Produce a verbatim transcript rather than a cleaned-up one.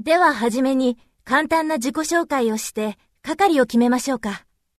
でははじめに簡単な自己紹介をして係を決めましょうか。